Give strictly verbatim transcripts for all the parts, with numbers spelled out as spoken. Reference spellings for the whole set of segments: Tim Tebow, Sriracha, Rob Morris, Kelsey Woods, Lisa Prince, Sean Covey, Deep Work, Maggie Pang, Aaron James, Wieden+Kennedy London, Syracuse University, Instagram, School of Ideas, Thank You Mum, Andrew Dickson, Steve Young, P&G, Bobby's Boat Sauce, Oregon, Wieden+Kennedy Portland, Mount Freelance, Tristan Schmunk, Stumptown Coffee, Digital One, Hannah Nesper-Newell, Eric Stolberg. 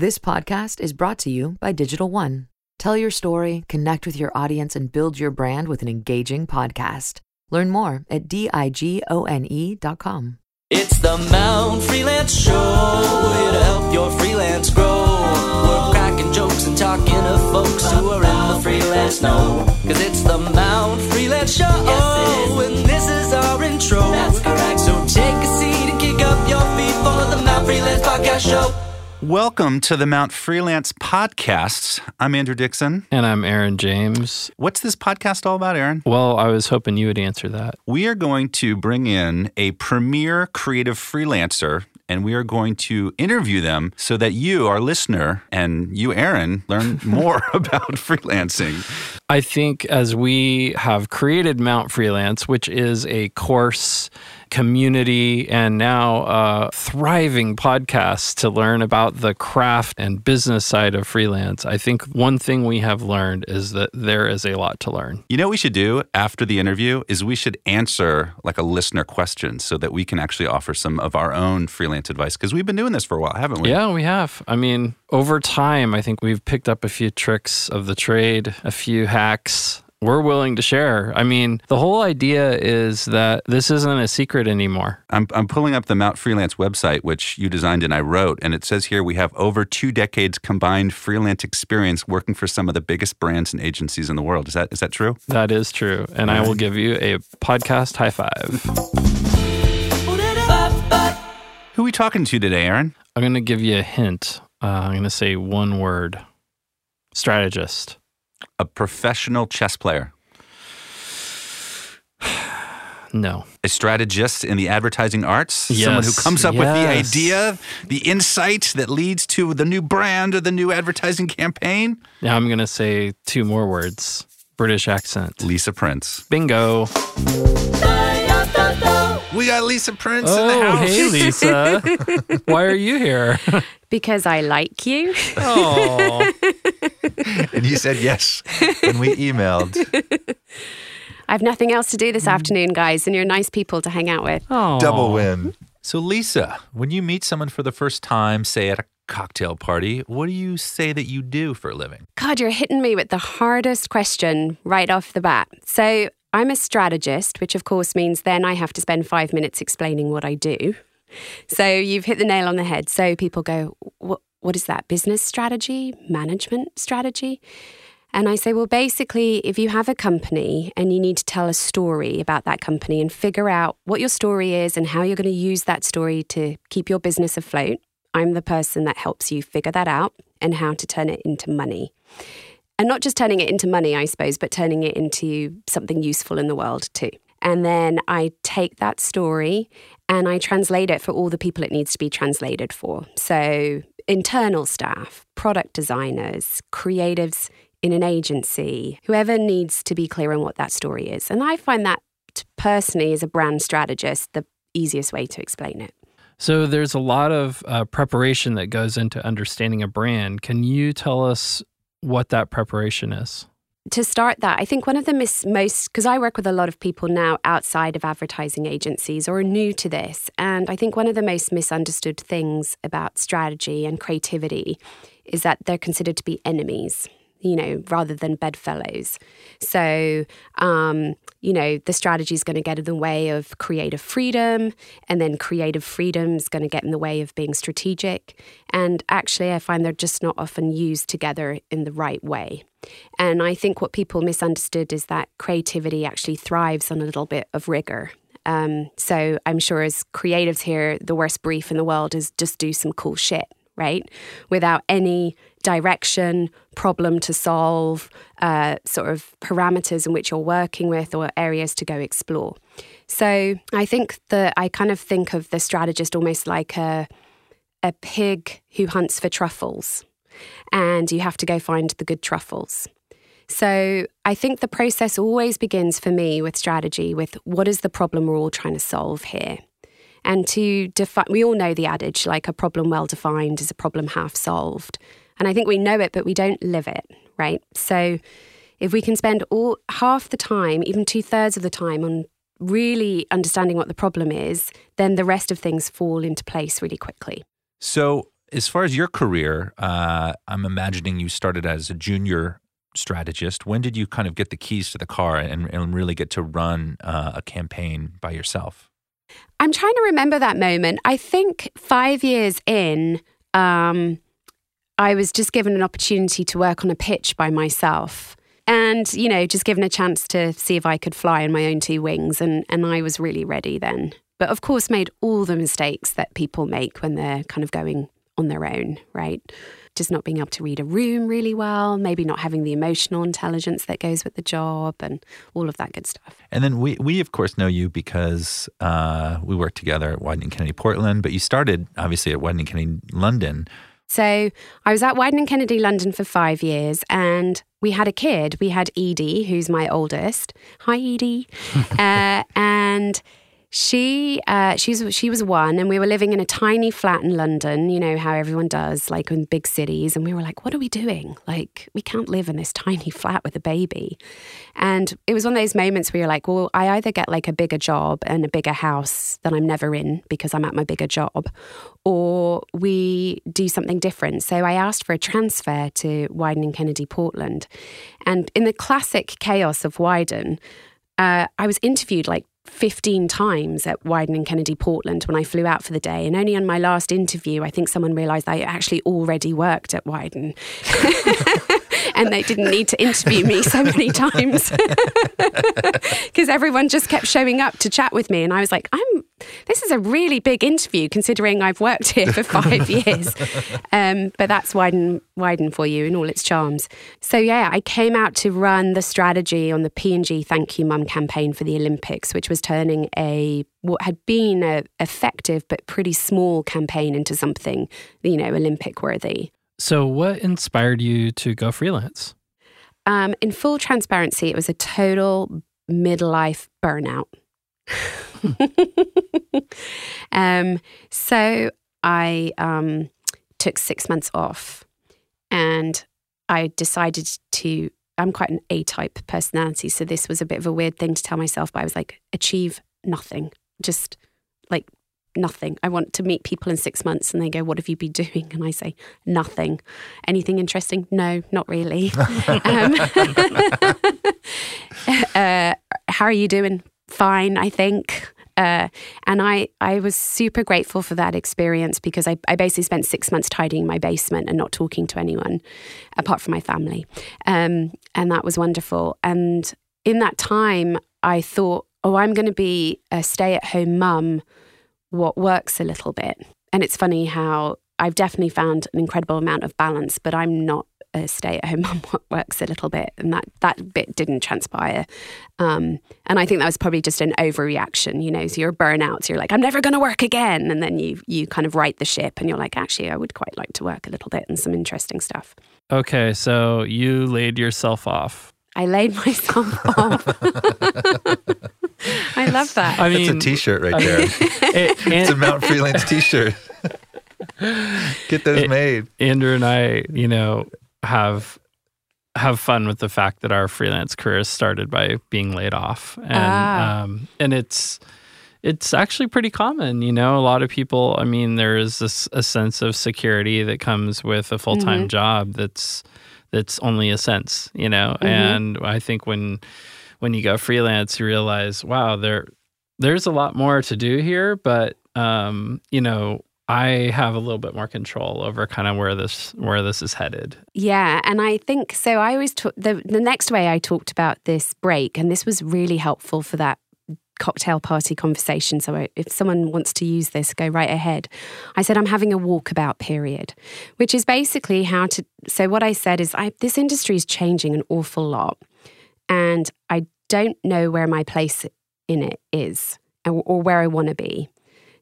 This podcast is brought to you by Digital One. Tell your story, connect with your audience, and build your brand with an engaging podcast. Learn more at digone dot com. It's the Mount Freelance Show. It'll help your freelance grow. We're cracking jokes and talking to folks who are in the freelance know. Because it's the Mount Freelance Show. Yes, and this is our intro. That's correct. So take a seat and kick up your feet for the Mount Freelance Podcast Show. Welcome to the Mount Freelance Podcasts. I'm Andrew Dickson. And I'm Aaron James. What's this podcast all about, Aaron? Well, I was hoping you would answer that. We are going to bring in a premier creative freelancer, and we are going to interview them so that you, our listener, and you, Aaron, learn more about freelancing. I think as we have created Mount Freelance, which is a course, community, and now a thriving podcast to learn about the craft and business side of freelance, I think one thing we have learned is that there is a lot to learn. You know what we should do after the interview is we should answer like a listener question so that we can actually offer some of our own freelance advice, because we've been doing this for a while, haven't we? Yeah, we have. I mean, over time, I think we've picked up a few tricks of the trade, a few hacks we're willing to share. I mean, the whole idea is that this isn't a secret anymore. I'm I'm pulling up the Mount Freelance website, which you designed and I wrote, and it says here we have over two decades combined freelance experience working for some of the biggest brands and agencies in the world. Is that is that true? That is true. And I will give you a podcast high five. Who are we talking to today, Aaron? I'm going to give you a hint. Uh, I'm going to say one word. Strategist. A professional chess player? No. A strategist in the advertising arts? Yes. Someone who comes up yes. with the idea, the insight that leads to the new brand or the new advertising campaign? Now I'm going to say two more words. British accent. Lisa Prince. Bingo. We got Lisa Prince oh, in the house. Hey, Lisa. Why are you here? Because I like you. Oh. And you said yes, and we emailed. I have nothing else to do this afternoon, guys, and you're nice people to hang out with. Aww. Double win. So, Lisa, when you meet someone for the first time, say at a cocktail party, what do you say that you do for a living? God, you're hitting me with the hardest question right off the bat. So, I'm a strategist, which of course means then I have to spend five minutes explaining what I do. So, you've hit the nail on the head. So, people go, what? What is that? Business strategy? Management strategy? And I say, well, basically, if you have a company and you need to tell a story about that company and figure out what your story is and how you're going to use that story to keep your business afloat, I'm the person that helps you figure that out and how to turn it into money. And not just turning it into money, I suppose, but turning it into something useful in the world too. And then I take that story and I translate it for all the people it needs to be translated for. So internal staff, product designers, creatives in an agency, whoever needs to be clear on what that story is. And I find that personally as a brand strategist, the easiest way to explain it. So there's a lot of uh, preparation that goes into understanding a brand. Can you tell us what that preparation is? To start that, I think one of the mis- most, because I work with a lot of people now outside of advertising agencies or are new to this, and I think one of the most misunderstood things about strategy and creativity is that they're considered to be enemies, you know, rather than bedfellows. So, um, you know, the strategy is going to get in the way of creative freedom, and then creative freedom is going to get in the way of being strategic. And actually, I find they're just not often used together in the right way. And I think what people misunderstood is that creativity actually thrives on a little bit of rigor. Um, so I'm sure as creatives here, the worst brief in the world is just do some cool shit, right? Without any direction, problem to solve, uh, sort of parameters in which you're working with or areas to go explore. So I think that I kind of think of the strategist almost like a a pig who hunts for truffles, and you have to go find the good truffles. So I think the process always begins for me with strategy with what is the problem we're all trying to solve here. And to define, we all know the adage, like a problem well defined is a problem half solved. And I think we know it, but we don't live it, right? So if we can spend all half the time, even two thirds of the time on really understanding what the problem is, then the rest of things fall into place really quickly. So As far as your career, uh, I'm imagining you started as a junior strategist. When did you kind of get the keys to the car and, and really get to run uh, a campaign by yourself? I'm trying to remember that moment. I think five years in, um, I was just given an opportunity to work on a pitch by myself and, you know, just given a chance to see if I could fly on my own two wings. And, and I was really ready then. But of course, made all the mistakes that people make when they're kind of going on their own, right? Just not being able to read a room really well, maybe not having the emotional intelligence that goes with the job and all of that good stuff. And then we, we of course, know you because uh, we worked together at Wieden+Kennedy Portland, but you started, obviously, at Wieden+Kennedy London. So I was at Wieden+Kennedy London for five years and we had a kid. We had Edie, who's my oldest. Hi, Edie. uh, and... She uh, she's she was one, and we were living in a tiny flat in London, you know, how everyone does, like in big cities. And we were like, what are we doing? Like, we can't live in this tiny flat with a baby. And it was one of those moments where you're like, well, I either get like a bigger job and a bigger house that I'm never in because I'm at my bigger job, or we do something different. So I asked for a transfer to Wieden+Kennedy Portland. And in the classic chaos of Wieden, uh, I was interviewed like fifteen times at Wieden+Kennedy Portland when I flew out for the day. And only on my last interview, I think someone realized I actually already worked at Wieden. And they didn't need to interview me so many times because everyone just kept showing up to chat with me. And I was like, I'm, this is a really big interview considering I've worked here for five years. Um, but that's Wieden, Wieden for you in all its charms. So yeah, I came out to run the strategy on the P and G Thank You Mum campaign for the Olympics, which was turning a, what had been a effective but pretty small campaign into something, you know, Olympic worthy. So what inspired you to go freelance? Um, in full transparency, it was a total midlife burnout. Hmm. um, so I um, took six months off and I decided to, I'm quite an A-type personality, so this was a bit of a weird thing to tell myself, but I was like, achieve nothing, just like nothing. I want to meet people in six months and they go, what have you been doing? And I say, nothing. Anything interesting? No, not really. um, uh, how are you doing? Fine, I think. Uh, and I, I was super grateful for that experience because I, I basically spent six months tidying my basement and not talking to anyone apart from my family. Um, and that was wonderful. And in that time, I thought, oh, I'm going to be a stay-at-home mum. What works a little bit. And it's funny how I've definitely found an incredible amount of balance, but I'm not a stay-at-home mum. What works a little bit, and that that bit didn't transpire. Um, and I think that was probably just an overreaction, you know, so you're burnout, so you're like, I'm never going to work again. And then you you kind of right the ship and you're like, actually, I would quite like to work a little bit and some interesting stuff. Okay, so you laid yourself off. I laid myself off. I love that. I mean, that's a t-shirt right I there. Mean, it, and, it's a Mount Freelance t-shirt. Get those it, made. Andrew and I, you know, have have fun with the fact that our freelance career started by being laid off, and ah. um, and it's it's actually pretty common. You know, a lot of people. I mean, there is this, a sense of security that comes with a full-time mm-hmm. job. That's that's only a sense, you know. Mm-hmm. And I think when when you go freelance, you realize, wow, there there's a lot more to do here. But um, you know, I have a little bit more control over kind of where this where this is headed. Yeah, and I think so. I always talk, the the next way I talked about this break, and this was really helpful for that cocktail party conversation. So I, if someone wants to use this, go right ahead. I said, I'm having a walkabout period, which is basically how to, so what I said is I, this industry is changing an awful lot and I don't know where my place in it is or, or where I want to be.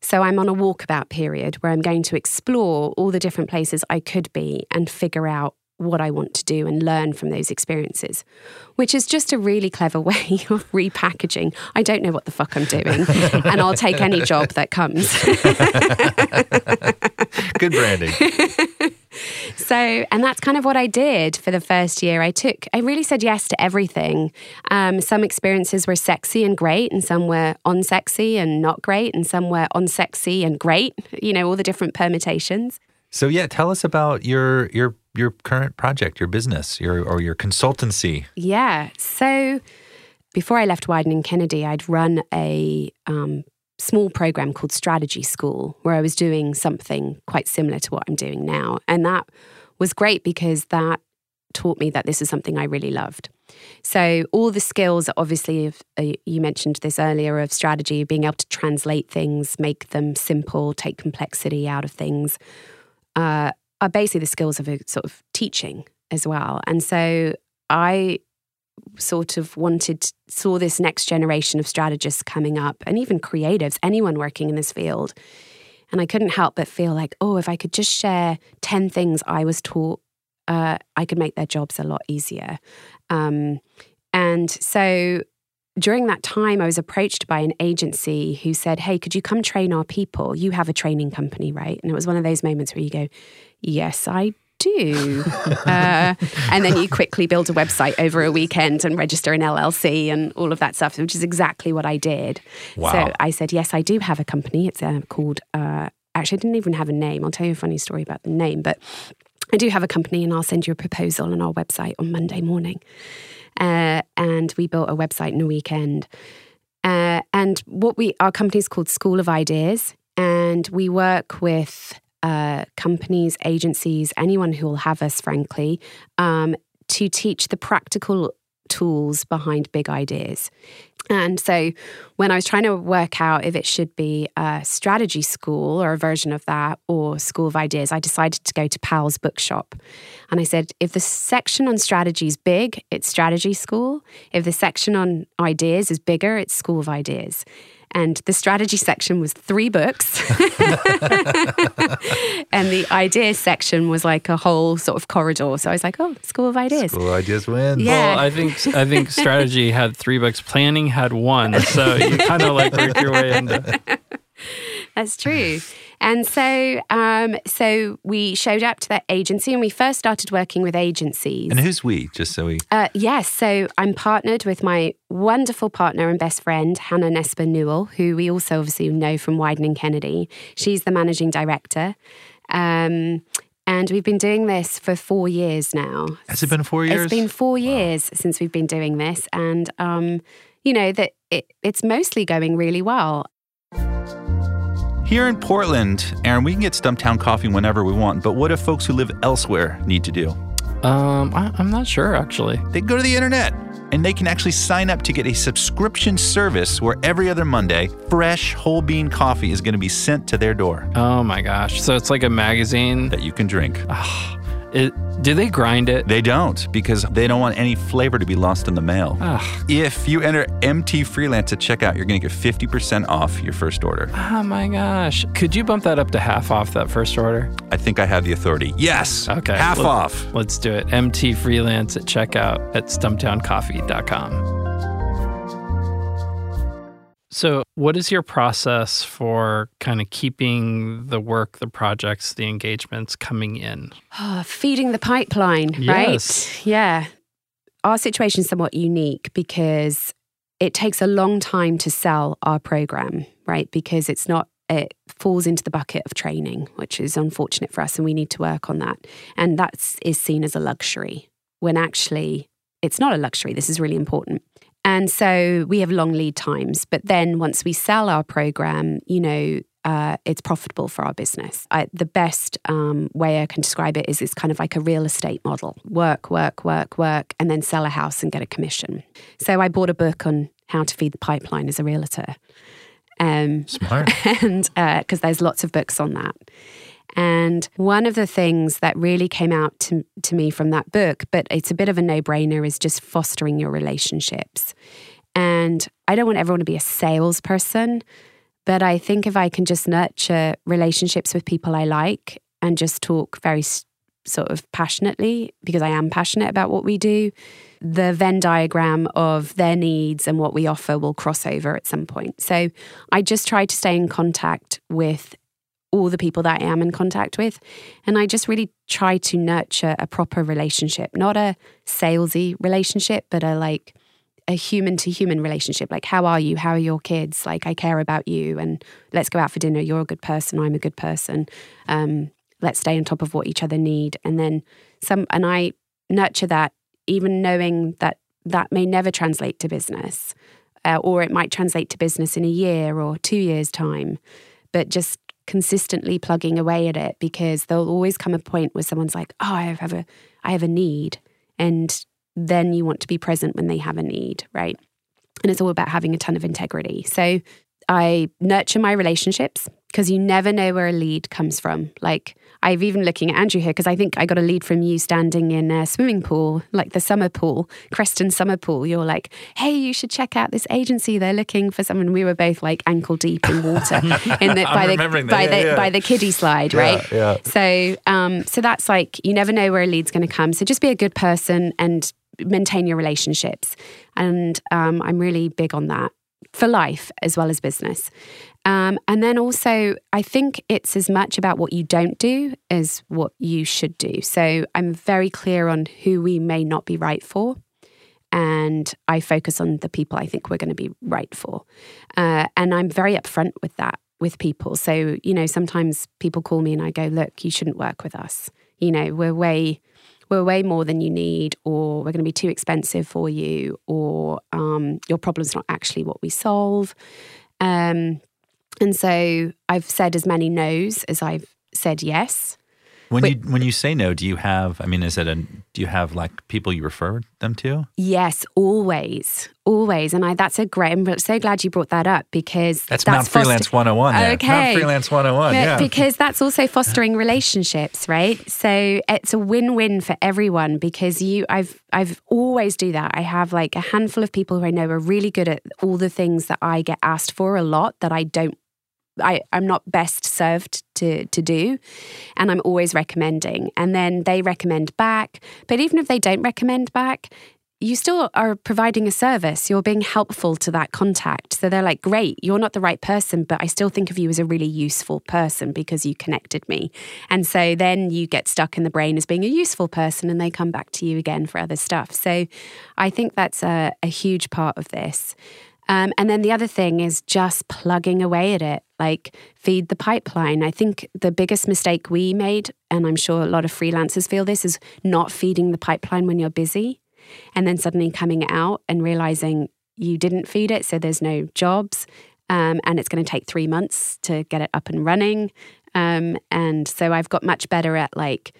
So I'm on a walkabout period where I'm going to explore all the different places I could be and figure out what I want to do and learn from those experiences, which is just a really clever way of repackaging. I don't know what the fuck I'm doing and I'll take any job that comes. Good branding. So, and that's kind of what I did for the first year. I took, I really said yes to everything. Um, some experiences were sexy and great, and some were unsexy and not great, and some were unsexy and great, you know, all the different permutations. So yeah, tell us about your your your current project, your business, your or your consultancy. Yeah. So before I left Wieden+Kennedy, I'd run a um, small program called Strategy School, where I was doing something quite similar to what I'm doing now, and that was great because that taught me that this is something I really loved. So all the skills, obviously, if, uh, you mentioned this earlier, of strategy, being able to translate things, make them simple, take complexity out of things, uh, are basically the skills of a sort of teaching as well. And so I sort of wanted, saw this next generation of strategists coming up, and even creatives, anyone working in this field. And I couldn't help but feel like, oh, if I could just share ten things I was taught, uh, I could make their jobs a lot easier. Um, and so during that time, I was approached by an agency who said, hey, could you come train our people? You have a training company, right? And it was one of those moments where you go, yes, I do. uh, and then you quickly build a website over a weekend and register an L L C and all of that stuff, which is exactly what I did. Wow. So I said, yes, I do have a company. It's uh, called, uh, actually, I didn't even have a name. I'll tell you a funny story about the name, but I do have a company and I'll send you a proposal on our website on Monday morning. Uh, and we built a website in a weekend. Uh, and what we, our company is called School of Ideas, and we work with Uh, companies, agencies, anyone who will have us, frankly, um, to teach the practical tools behind big ideas. And so when I was trying to work out if it should be a strategy school or a version of that or School of Ideas, I decided to go to Powell's Bookshop. And I said, if the section on strategy is big, it's strategy school. If the section on ideas is bigger, it's School of Ideas. And the strategy section was three books. And the ideas section was like a whole sort of corridor. So I was like, oh, School of Ideas. School of Ideas wins. Yeah. Well, I think I think strategy had three books. Planning had one. So you kind of like worked your way into it. That's true. And so um, so we showed up to that agency, and we first started working with agencies. And who's we, just so we... Uh, yes, so I'm partnered with my wonderful partner and best friend, Hannah Nesper-Newell, who we also obviously know from Wieden+Kennedy. She's the managing director. Um, and we've been doing this for four years now. Has it been four years? It's been four wow. years since we've been doing this. And, um, you know, that it, it's mostly going really well. Here in Portland, Aaron, we can get Stumptown Coffee whenever we want, but what if folks who live elsewhere need to do? Um, I, I'm not sure, actually. They can go to the internet, and they can actually sign up to get a subscription service where every other Monday, fresh whole bean coffee is going to be sent to their door. Oh my gosh. So it's like a magazine? That you can drink. Oh, it, do they grind it? They don't, because they don't want any flavor to be lost in the mail. Oh. If you enter M T Freelance at checkout, you're going to get fifty percent off your first order. Oh my gosh. Could you bump that up to half off that first order? I think I have the authority. Yes. Okay. Half let's, off. Let's do it. M T Freelance at checkout at stumptown coffee dot com. So what is your process for kind of keeping the work, the projects, the engagements coming in? Oh, feeding the pipeline, yes. Right? Yeah. Our situation is somewhat unique because it takes a long time to sell our program, right? Because it's not, it falls into the bucket of training, which is unfortunate for us, and we need to work on that. And that is seen as a luxury when actually it's not a luxury. This is really important. And so we have long lead times. But then once we sell our program, you know, uh, it's profitable for our business. I, the best um, way I can describe it is it's kind of like a real estate model. Work, work, work, work, and then sell a house and get a commission. So I bought a book on how to feed the pipeline as a realtor. Um, Smart. And because uh, there's lots of books on that. And one of the things that really came out to, to me from that book, but it's a bit of a no-brainer, is just fostering your relationships. And I don't want everyone to be a salesperson, but I think if I can just nurture relationships with people I like and just talk very sort of passionately, because I am passionate about what we do, the Venn diagram of their needs and what we offer will cross over at some point. So I just try to stay in contact with all the people that I am in contact with. And I just really try to nurture a proper relationship, not a salesy relationship, but a like a human to human relationship. Like, how are you? How are your kids? Like, I care about you, and let's go out for dinner. You're a good person. I'm a good person. Um, let's stay on top of what each other need. And then some, and I nurture that, even knowing that that may never translate to business, uh, or it might translate to business in a year or two years' time, but just consistently plugging away at it, because there'll always come a point where someone's like, oh, I have a, I have a need. And then you want to be present when they have a need, right? And it's all about having a ton of integrity. So I nurture my relationships, because you never know where a lead comes from. Like, I've even looking at Andrew here, because I think I got a lead from you standing in a swimming pool, like the summer pool, Creston summer pool. You're like, hey, you should check out this agency. They're looking for someone. We were both like ankle deep in water in the, by, the, by, yeah, the, yeah. by the kiddie slide, right? Yeah, yeah. So, um, so that's like, you never know where a lead's going to come. So just be a good person and maintain your relationships. And um, I'm really big on that, for life as well as business. Um, and then also, I think it's as much about what you don't do as what you should do. So I'm very clear on who we may not be right for. And I focus on the people I think we're going to be right for. Uh, and I'm very upfront with that, with people. So, you know, sometimes people call me and I go, look, you shouldn't work with us. You know, we're way... we're way more than you need, or we're going to be too expensive for you, or um, your problem's not actually what we solve. Um, and so I've said as many no's as I've said yes. When but, you when you say no, do you have, I mean, is it a, do you have like people you refer them to? Yes, always, always. And I, that's a great, I'm so glad you brought that up, because that's, that's Mount Freelance one oh one. Yeah. Okay. Mount Freelance one oh one, but, yeah. Because that's also fostering relationships, right? So it's a win-win for everyone, because you, I've, I've always do that. I have like a handful of people who I know are really good at all the things that I get asked for a lot that I don't I, I'm not best served to to do, and I'm always recommending. And then they recommend back. But even if they don't recommend back, you still are providing a service. You're being helpful to that contact. So they're like, great, you're not the right person, but I still think of you as a really useful person because you connected me. And so then you get stuck in the brain as being a useful person, and they come back to you again for other stuff. So I think that's a, a huge part of this. Um, and then the other thing is just plugging away at it, like feed the pipeline. I think the biggest mistake we made, and I'm sure a lot of freelancers feel this, is not feeding the pipeline when you're busy, and then suddenly coming out and realizing you didn't feed it, so there's no jobs, um, and it's going to take three months to get it up and running. Um, and so I've got much better at like,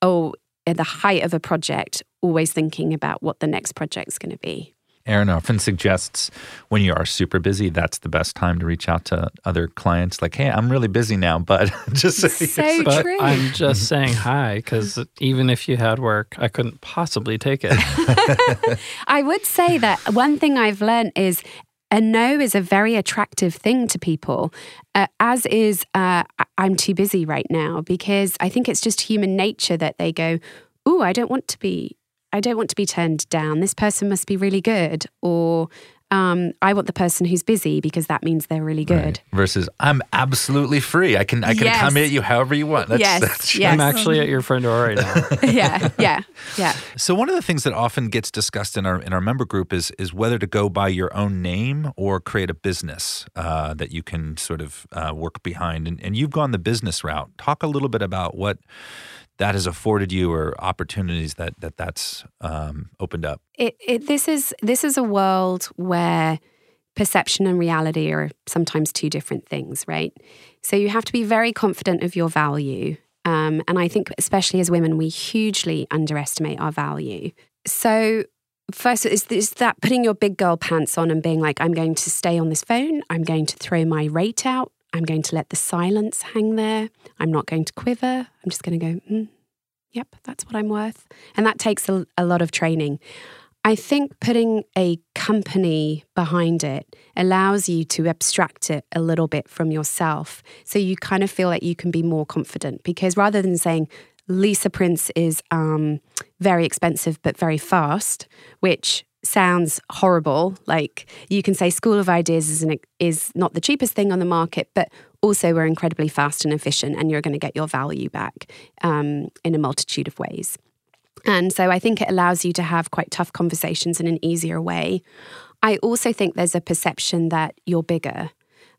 oh, at the height of a project, always thinking about what the next project's going to be. Aaron often suggests when you are super busy, that's the best time to reach out to other clients. Like, hey, I'm really busy now, but just so, so but true. I'm just saying hi, because even if you had work, I couldn't possibly take it. I would say that one thing I've learned is a no is a very attractive thing to people, uh, as is uh, I'm too busy right now, because I think it's just human nature that they go, ooh, I don't want to be I don't want to be turned down. This person must be really good. Or um, I want the person who's busy because that means they're really good. Right. Versus I'm absolutely free. I can I can yes. come at you however you want. That's, yes. That's yes. I'm actually at your friend door right now. yeah, yeah, yeah. So one of the things that often gets discussed in our in our member group is is whether to go by your own name or create a business uh, that you can sort of uh, work behind. And, and you've gone the business route. Talk a little bit about what that has afforded you, or opportunities that, that that's um, opened up? It, it, this is this is a world where perception and reality are sometimes two different things, right? So you have to be very confident of your value. Um, and I think especially as women, we hugely underestimate our value. So first, is, is that putting your big girl pants on and being like, I'm going to stay on this phone, I'm going to throw my rate out, I'm going to let the silence hang there. I'm not going to quiver. I'm just going to go, mm, yep, that's what I'm worth. And that takes a, a lot of training. I think putting a company behind it allows you to abstract it a little bit from yourself. So you kind of feel like you can be more confident, because rather than saying Lisa Prince is um, very expensive but very fast, which sounds horrible. Like, you can say School of Ideas is an, is not the cheapest thing on the market, but also we're incredibly fast and efficient, and you're going to get your value back um, in a multitude of ways. And so I think it allows you to have quite tough conversations in an easier way. I also think there's a perception that you're bigger,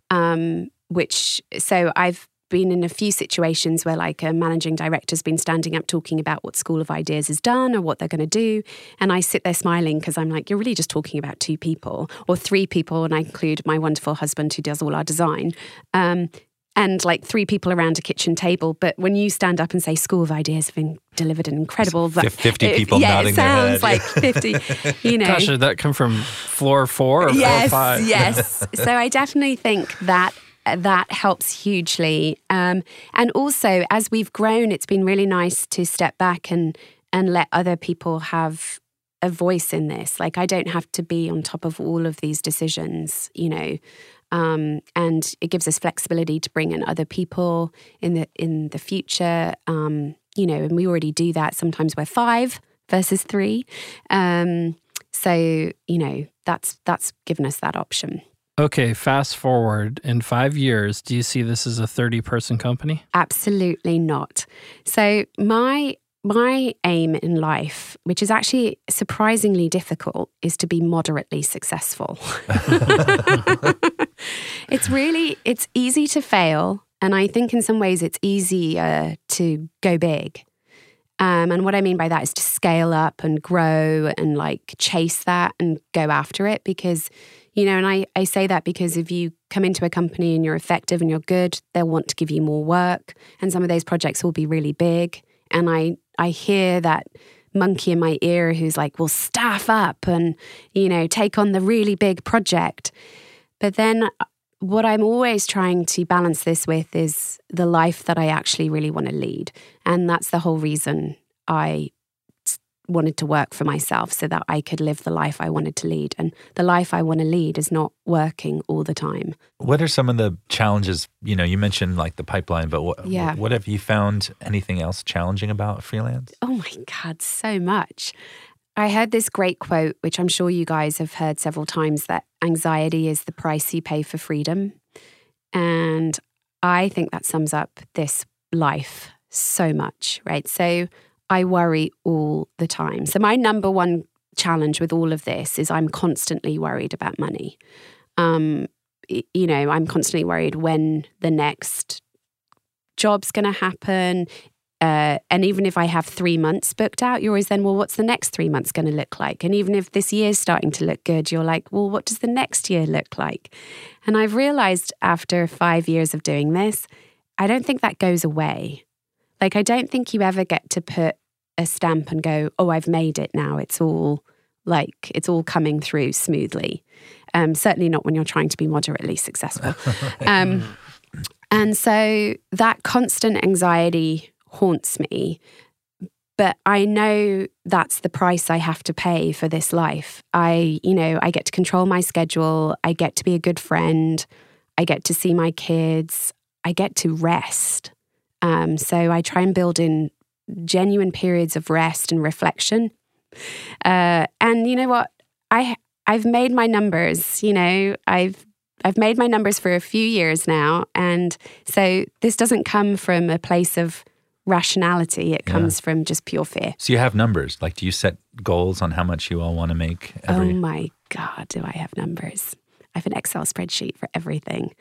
um, which, so I've been in a few situations where like a managing director's been standing up talking about what School of Ideas has done or what they're going to do. And I sit there smiling because I'm like, you're really just talking about two people or three people. And I include my wonderful husband who does all our design. Um, and like three people around a kitchen table. But when you stand up and say School of Ideas have been delivered an incredible... fifty it, people yeah, nodding their head. Yeah, it sounds like fifty, you know. Gosh, did that come from floor four or yes, floor five? Yes, yes. So I definitely think that that helps hugely. Um, and also, as we've grown, it's been really nice to step back and and let other people have a voice in this. Like, I don't have to be on top of all of these decisions, you know. Um, and it gives us flexibility to bring in other people in the in the future, um, you know, and we already do that. Sometimes we're five versus three. Um, so, you know, that's that's given us that option. Okay, fast forward in five years, do you see this as a thirty-person company? Absolutely not. So my my aim in life, which is actually surprisingly difficult, is to be moderately successful. It's really, it's easy to fail. And I think in some ways it's easier to go big. Um, and what I mean by that is to scale up and grow and like chase that and go after it because, you know, and I, I say that because if you come into a company and you're effective and you're good, they'll want to give you more work. And some of those projects will be really big. And I, I hear that monkey in my ear who's like, well, staff up and, you know, take on the really big project. But then what I'm always trying to balance this with is the life that I actually really want to lead. And that's the whole reason I wanted to work for myself, so that I could live the life I wanted to lead. And the life I want to lead is not working all the time. What are some of the challenges? You know, you mentioned like the pipeline, but what, yeah. what have you found anything else challenging about freelance? Oh my God, so much. I heard this great quote, which I'm sure you guys have heard several times, that anxiety is the price you pay for freedom. And I think that sums up this life so much, right? So I worry all the time. So my number one challenge with all of this is I'm constantly worried about money. Um, you know, I'm constantly worried when the next job's going to happen. Uh, and even if I have three months booked out, you're always then, well, what's the next three months going to look like? And even if this year's starting to look good, you're like, well, what does the next year look like? And I've realized after five years of doing this, I don't think that goes away. Like, I don't think you ever get to put a stamp and go, oh, I've made it now. It's all like, it's all coming through smoothly. Um, certainly not when you're trying to be moderately successful. Um, and so that constant anxiety haunts me, but I know that's the price I have to pay for this life. I, you know, I get to control my schedule. I get to be a good friend. I get to see my kids. I get to rest. Um, so I try and build in genuine periods of rest and reflection. Uh, and you know what? I, I've made my numbers, you know, I've I've made my numbers for a few years now. And so this doesn't come from a place of rationality. It comes yeah. from just pure fear. So you have numbers. Like, do you set goals on how much you all want to make? Every... Oh my God, do I have numbers? I have an Excel spreadsheet for everything.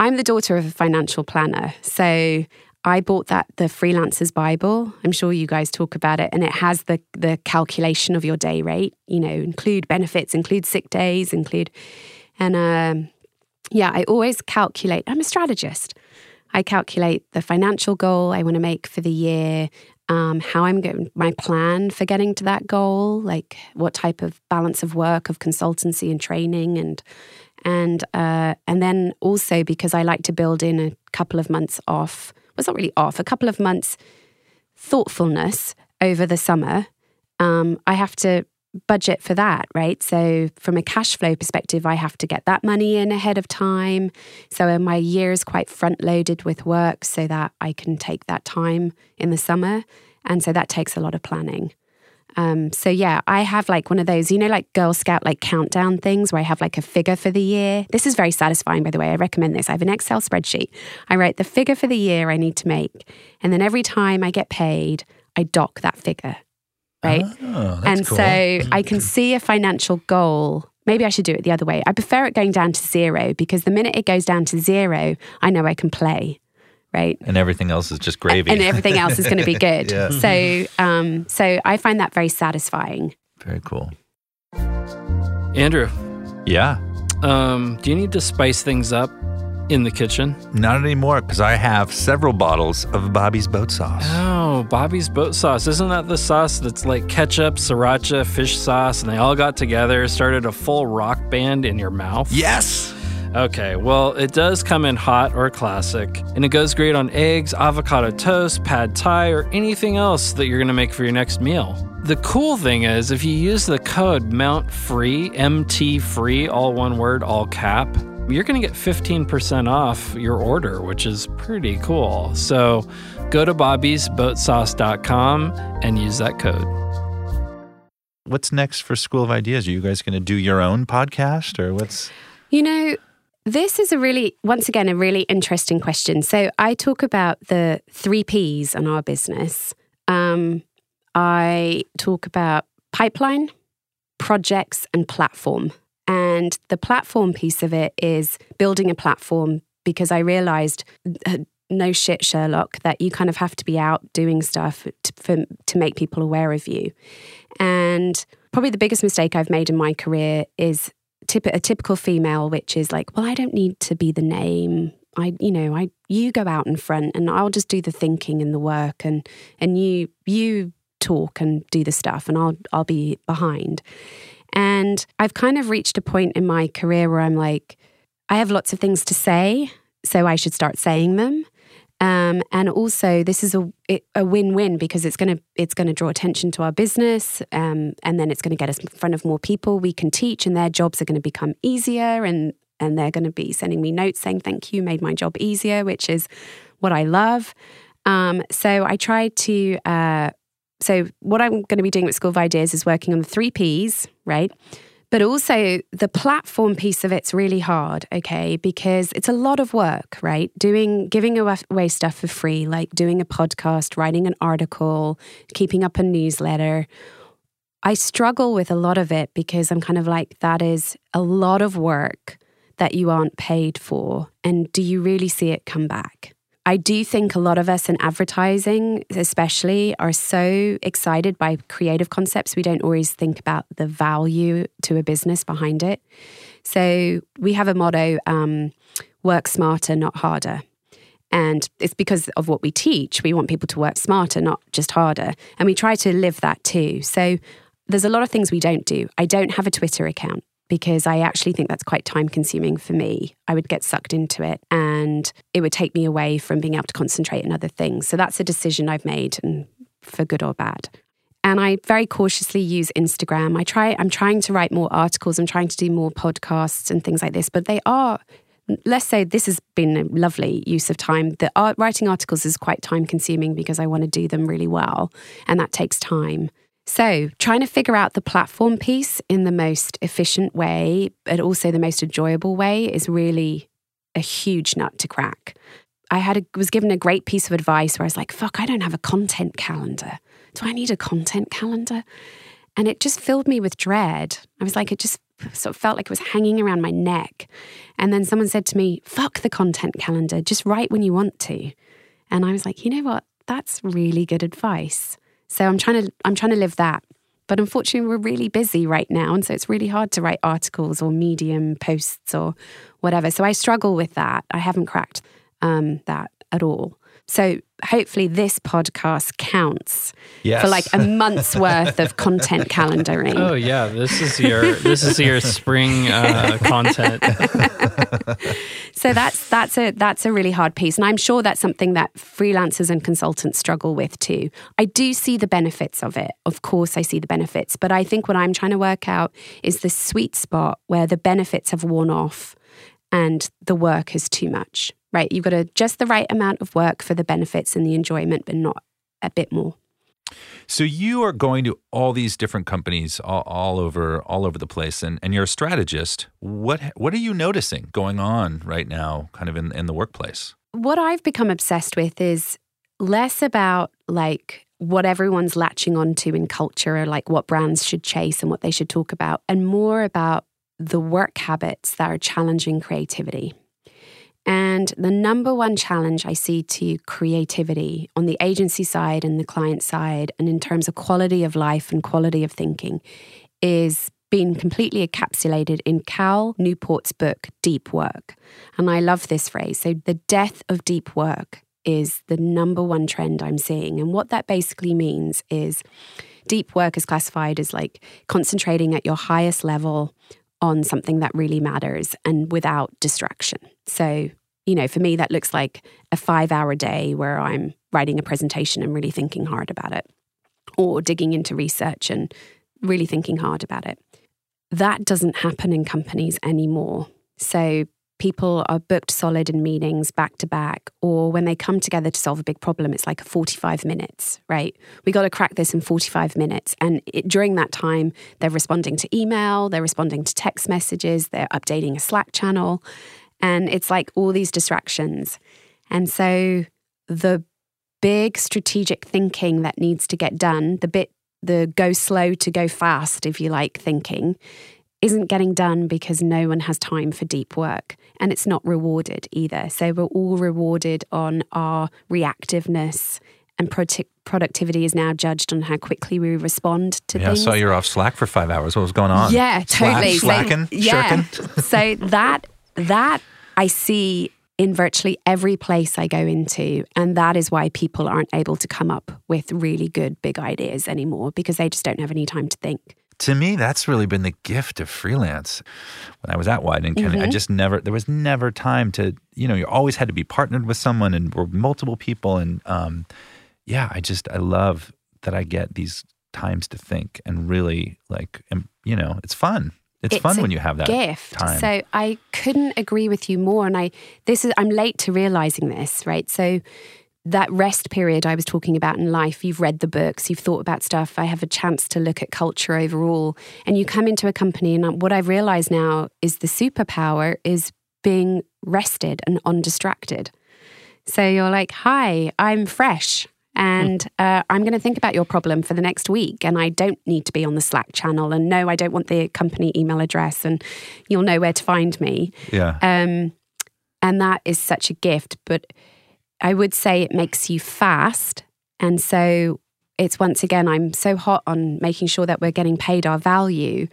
I'm the daughter of a financial planner. So I bought that, the Freelancer's Bible. I'm sure you guys talk about it. And it has the, the calculation of your day rate, you know, include benefits, include sick days, include... And um, yeah, I always calculate. I'm a strategist. I calculate the financial goal I want to make for the year, um, how I'm going, my plan for getting to that goal, like what type of balance of work, of consultancy and training, and and uh, and then also because I like to build in a couple of months off. Well, it's not really off. A couple of months thoughtfulness over the summer. Um, I have to budget for that, right? So from a cash flow perspective, I have to get that money in ahead of time. So my year is quite front loaded with work so that I can take that time in the summer. And so that takes a lot of planning. Um, so yeah, I have like one of those, you know, like Girl Scout, like countdown things where I have like a figure for the year. This is very satisfying, by the way. I recommend this. I have an Excel spreadsheet. I write the figure for the year I need to make. And then every time I get paid, I dock that figure. Right. Oh, that's and cool. So I can see a financial goal. Maybe I should do it the other way. I prefer it going down to zero because the minute it goes down to zero, I know I can play. right? And everything else is just gravy. And everything else is going to be good. Yeah. So, um, so I find that very satisfying. Very cool. Andrew. Yeah. Um, do you need to spice things up in the kitchen? Not anymore, because I have several bottles of Bobby's Boat Sauce. Oh, Bobby's Boat Sauce. Isn't that the sauce that's like ketchup, sriracha, fish sauce, and they all got together, started a full rock band in your mouth? Yes! Okay, well, it does come in hot or classic, and it goes great on eggs, avocado toast, pad thai, or anything else that you're going to make for your next meal. The cool thing is, if you use the code MOUNTFREE, M T FREE, all one word, all cap, you're going to get fifteen percent off your order, which is pretty cool. So go to bobby's boat sauce dot com and use that code. What's next for School of Ideas? Are you guys going to do your own podcast, or what's... You know, this is a really, once again, a really interesting question. So I talk about the three Ps on our business. Um, I talk about pipeline, projects, and platform. And the platform piece of it is building a platform, because I realized, no shit, Sherlock, that you kind of have to be out doing stuff to, for, to make people aware of you. And probably the biggest mistake I've made in my career is tip, a typical female, which is like, well, I don't need to be the name. I, you know, I you go out in front and I'll just do the thinking and the work, and and you you talk and do the stuff, and I'll I'll be behind. And I've kind of reached a point in my career where I'm like, I have lots of things to say, so I should start saying them. Um, and also, this is a a win-win, because it's gonna it's gonna draw attention to our business, um, and then it's gonna get us in front of more people. We can teach, and their jobs are gonna become easier, and and they're gonna be sending me notes saying, "Thank you, made my job easier," which is what I love. Um, so I try to. Uh, So what I'm going to be doing with School of Ideas is working on the three Ps, right? But also the platform piece of it's really hard, okay? Because it's a lot of work, right? Doing, giving away stuff for free, like doing a podcast, writing an article, keeping up a newsletter. I struggle with a lot of it, because I'm kind of like, that is a lot of work that you aren't paid for. And do you really see it come back? I do think a lot of us in advertising especially are so excited by creative concepts, we don't always think about the value to a business behind it. So we have a motto, um, work smarter, not harder. And it's because of what we teach. We want people to work smarter, not just harder. And we try to live that too. So there's a lot of things we don't do. I don't have a Twitter account, because I actually think that's quite time consuming for me. I would get sucked into it, and it would take me away from being able to concentrate on other things. So that's a decision I've made, and for good or bad. And I very cautiously use Instagram. I try, I'm trying to write more articles. I'm trying to do more podcasts and things like this, but they are, let's say this has been a lovely use of time. The art, writing articles is quite time consuming, because I want to do them really well, and that takes time. So trying to figure out the platform piece in the most efficient way, but also the most enjoyable way, is really a huge nut to crack. I had a, was given a great piece of advice where I was like, fuck, I don't have a content calendar. Do I need a content calendar? And it just filled me with dread. I was like, it just sort of felt like it was hanging around my neck. And then someone said to me, fuck the content calendar, just write when you want to. And I was like, you know what? That's really good advice. So I'm trying to I'm trying to live that. But unfortunately, we're really busy right now, and so it's really hard to write articles or Medium posts or whatever. So I struggle with that. I haven't cracked um, that at all. So hopefully this podcast counts yes. for like a month's worth of content calendaring. Oh yeah, this is your this is your spring uh, content. So that's that's a that's a really hard piece, and I'm sure that's something that freelancers and consultants struggle with too. I do see the benefits of it. Of course, I see the benefits, but I think what I'm trying to work out is the sweet spot where the benefits have worn off and the work is too much. Right, you've got to just the right amount of work for the benefits and the enjoyment, but not a bit more. So you are going to all these different companies all, all over all over the place, and, and you're a strategist. What what are you noticing going on right now, kind of in, in the workplace? What I've become obsessed with is less about like what everyone's latching onto in culture, or like what brands should chase and what they should talk about, and more about the work habits that are challenging creativity. And the number one challenge I see to creativity on the agency side and the client side, and in terms of quality of life and quality of thinking, is been completely encapsulated in Cal Newport's book, Deep Work. And I love this phrase. So the death of deep work is the number one trend I'm seeing. And what that basically means is deep work is classified as like concentrating at your highest level on something that really matters and without distraction. So, you know, for me, that looks like a five-hour day where I'm writing a presentation and really thinking hard about it, or digging into research and really thinking hard about it. That doesn't happen in companies anymore. So people are booked solid in meetings back to back, or when they come together to solve a big problem, it's like forty-five minutes, right? We got to crack this in forty-five minutes. And it, during that time, they're responding to email, they're responding to text messages, they're updating a Slack channel. And it's like all these distractions. And so the big strategic thinking that needs to get done, the bit the go slow to go fast, if you like, thinking, isn't getting done because no one has time for deep work. And it's not rewarded either. So we're all rewarded on our reactiveness, and product- productivity is now judged on how quickly we respond to yeah, things. Yeah, so you're off Slack for five hours. What was going on? Yeah, totally. Slack, slacking, so, yeah. shirking. So that, that I see in virtually every place I go into. And that is why people aren't able to come up with really good big ideas anymore, because they just don't have any time to think. To me, that's really been the gift of freelance. When I was at Wieden+Kennedy, mm-hmm. I just never, there was never time to, you know, you always had to be partnered with someone and or multiple people. And um, yeah, I just, I love that I get these times to think and really like, and, you know, it's fun. It's, it's fun when you have that gift. Time. So I couldn't agree with you more. And I, this is, I'm late to realizing this, right? So that rest period I was talking about in life, you've read the books, you've thought about stuff. I have a chance to look at culture overall. And you come into a company, and what I've realized now is the superpower is being rested and undistracted. So you're like, hi, I'm fresh. And uh, I'm going to think about your problem for the next week, and I don't need to be on the Slack channel. And no, I don't want the company email address, and you'll know where to find me. Yeah. Um, and that is such a gift. But I would say it makes you fast. And so it's, once again, I'm so hot on making sure that we're getting paid our value,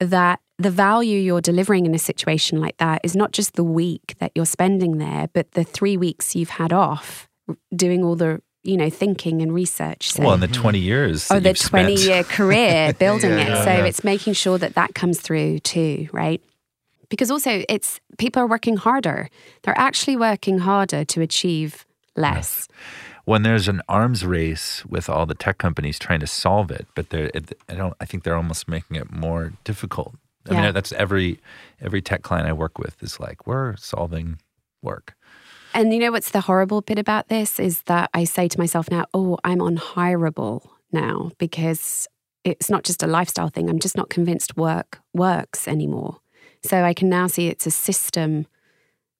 that the value you're delivering in a situation like that is not just the week that you're spending there, but the three weeks you've had off doing all the, you know, thinking and research. So, well, in the twenty years. Oh, the twenty-year career building yeah, it. Yeah, so yeah. It's making sure that that comes through too, right? Because also it's, people are working harder. They're actually working harder to achieve less. Yes. When there's an arms race with all the tech companies trying to solve it, but they're, I don't, I think they're almost making it more difficult. I yeah. mean, that's every, every tech client I work with is like, we're solving work. And you know what's the horrible bit about this is that I say to myself now, oh, I'm unhireable now, because it's not just a lifestyle thing. I'm just not convinced work works anymore. So I can now see it's a system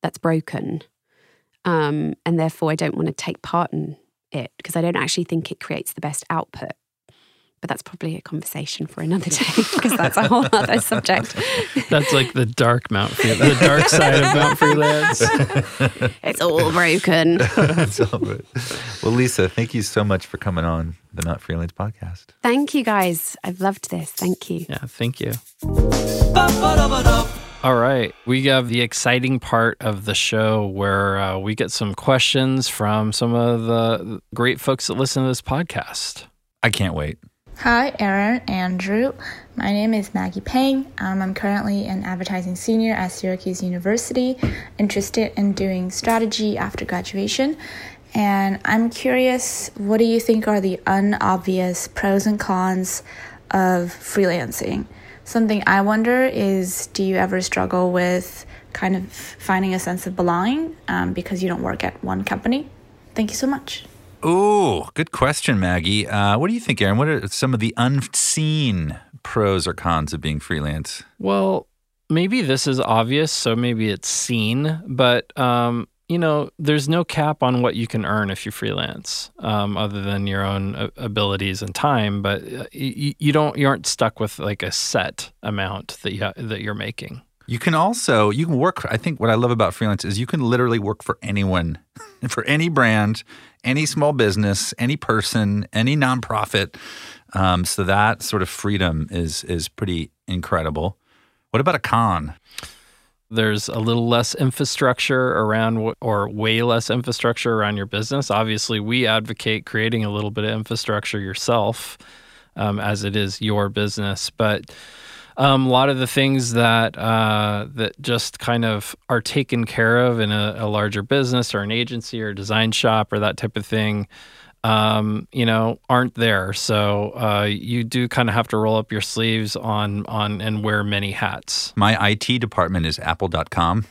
that's broken. Um, and therefore, I don't want to take part in it because I don't actually think it creates the best output. But that's probably a conversation for another day because that's a whole other subject. That's like the dark Mount Freelance, the dark side of Mount Freelance. It's all broken. It's all broken. Well, Lisa, thank you so much for coming on the Mount Freelance podcast. Thank you, guys. I've loved this. Thank you. Yeah, thank you. All right. We have the exciting part of the show where uh, we get some questions from some of the great folks that listen to this podcast. I can't wait. Hi, Aaron, Andrew. My name is Maggie Pang. Um, I'm currently an advertising senior at Syracuse University, interested in doing strategy after graduation. And I'm curious, what do you think are the unobvious pros and cons of freelancing? Something I wonder is, do you ever struggle with kind of finding a sense of belonging um, because you don't work at one company? Thank you so much. Oh, good question, Maggie. Uh, what do you think, Aaron? What are some of the unseen pros or cons of being freelance? Well, maybe this is obvious, so maybe it's seen. But, um, you know, there's no cap on what you can earn if you freelance, um, other than your own abilities and time. But you, you don't, you aren't stuck with like a set amount that you ha- that you're making. You can also, you can work, I think what I love about freelance is you can literally work for anyone, for any brand, any small business, any person, any nonprofit. Um, so that sort of freedom is is pretty incredible. What about a con? There's a little less infrastructure around, or way less infrastructure around your business. Obviously, we advocate creating a little bit of infrastructure yourself, um, as it is your business. But um, a lot of the things that uh, that just kind of are taken care of in a, a larger business or an agency or a design shop or that type of thing, Um, you know, aren't there. So uh, you do kind of have to roll up your sleeves on on and wear many hats. My I T department is apple dot com.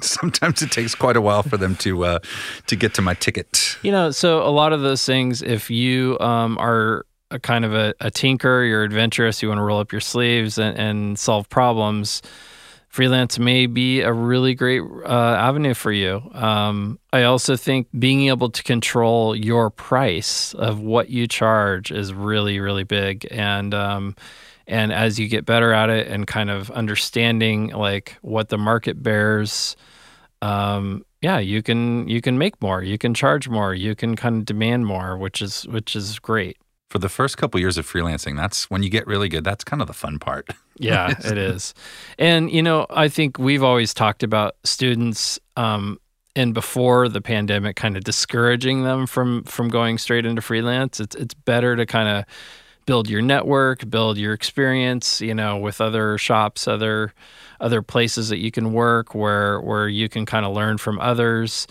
Sometimes it takes quite a while for them to uh, to get to my ticket. You know, so a lot of those things, if you um, are a kind of a, a tinker, you're adventurous, you want to roll up your sleeves and, and solve problems, freelance may be a really great uh, avenue for you. Um, I also think being able to control your price of what you charge is really, really big. And um, and as you get better at it and kind of understanding like what the market bears, um, yeah, you can you can make more, you can charge more, you can kind of demand more, which is which is great. For the first couple years of freelancing, that's when you get really good. That's kind of the fun part. Yeah, it is. And, you know, I think we've always talked about students um, and before the pandemic kind of discouraging them from from going straight into freelance. It's it's better to kind of build your network, build your experience, you know, with other shops, other other places that you can work where where you can kind of learn from others.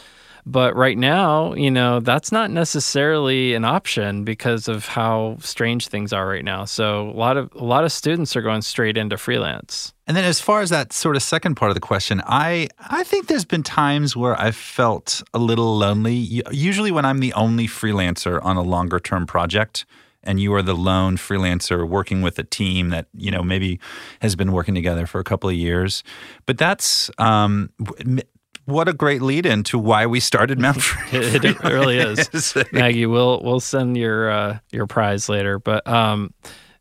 But right now, you know, that's not necessarily an option because of how strange things are right now. So a lot of a lot of students are going straight into freelance. And then as far as that sort of second part of the question, I, I think there's been times where I've felt a little lonely, usually when I'm the only freelancer on a longer-term project. And you are the lone freelancer working with a team that, you know, maybe has been working together for a couple of years. But that's um, what a great lead-in to why we started Mount Freelance. It, it really is. Maggie, we'll we'll send your uh, your prize later. But um,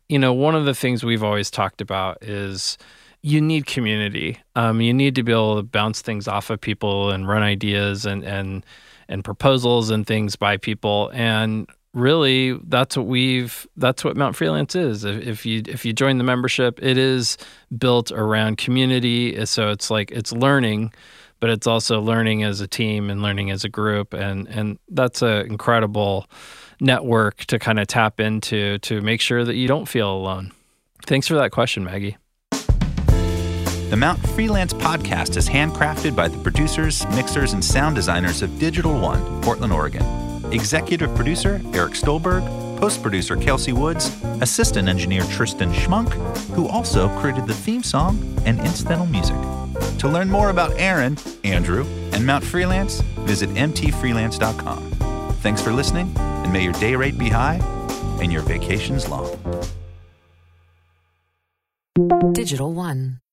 you know, one of the things we've always talked about is you need community. Um, you need to be able to bounce things off of people and run ideas and and and proposals and things by people. And really, that's what we've that's what Mount Freelance is. If, if you if you join the membership, it is built around community. So it's like it's learning. But it's also learning as a team and learning as a group. And, and that's an incredible network to kind of tap into to make sure that you don't feel alone. Thanks for that question, Maggie. The Mount Freelance podcast is handcrafted by the producers, mixers, and sound designers of Digital One, Portland, Oregon. Executive producer, Eric Stolberg. Post-producer, Kelsey Woods. Assistant engineer, Tristan Schmunk, who also created the theme song and incidental music. To learn more about Aaron, Andrew, and Mount Freelance, visit m t freelance dot com. Thanks for listening, and may your day rate be high and your vacations long. Digital One.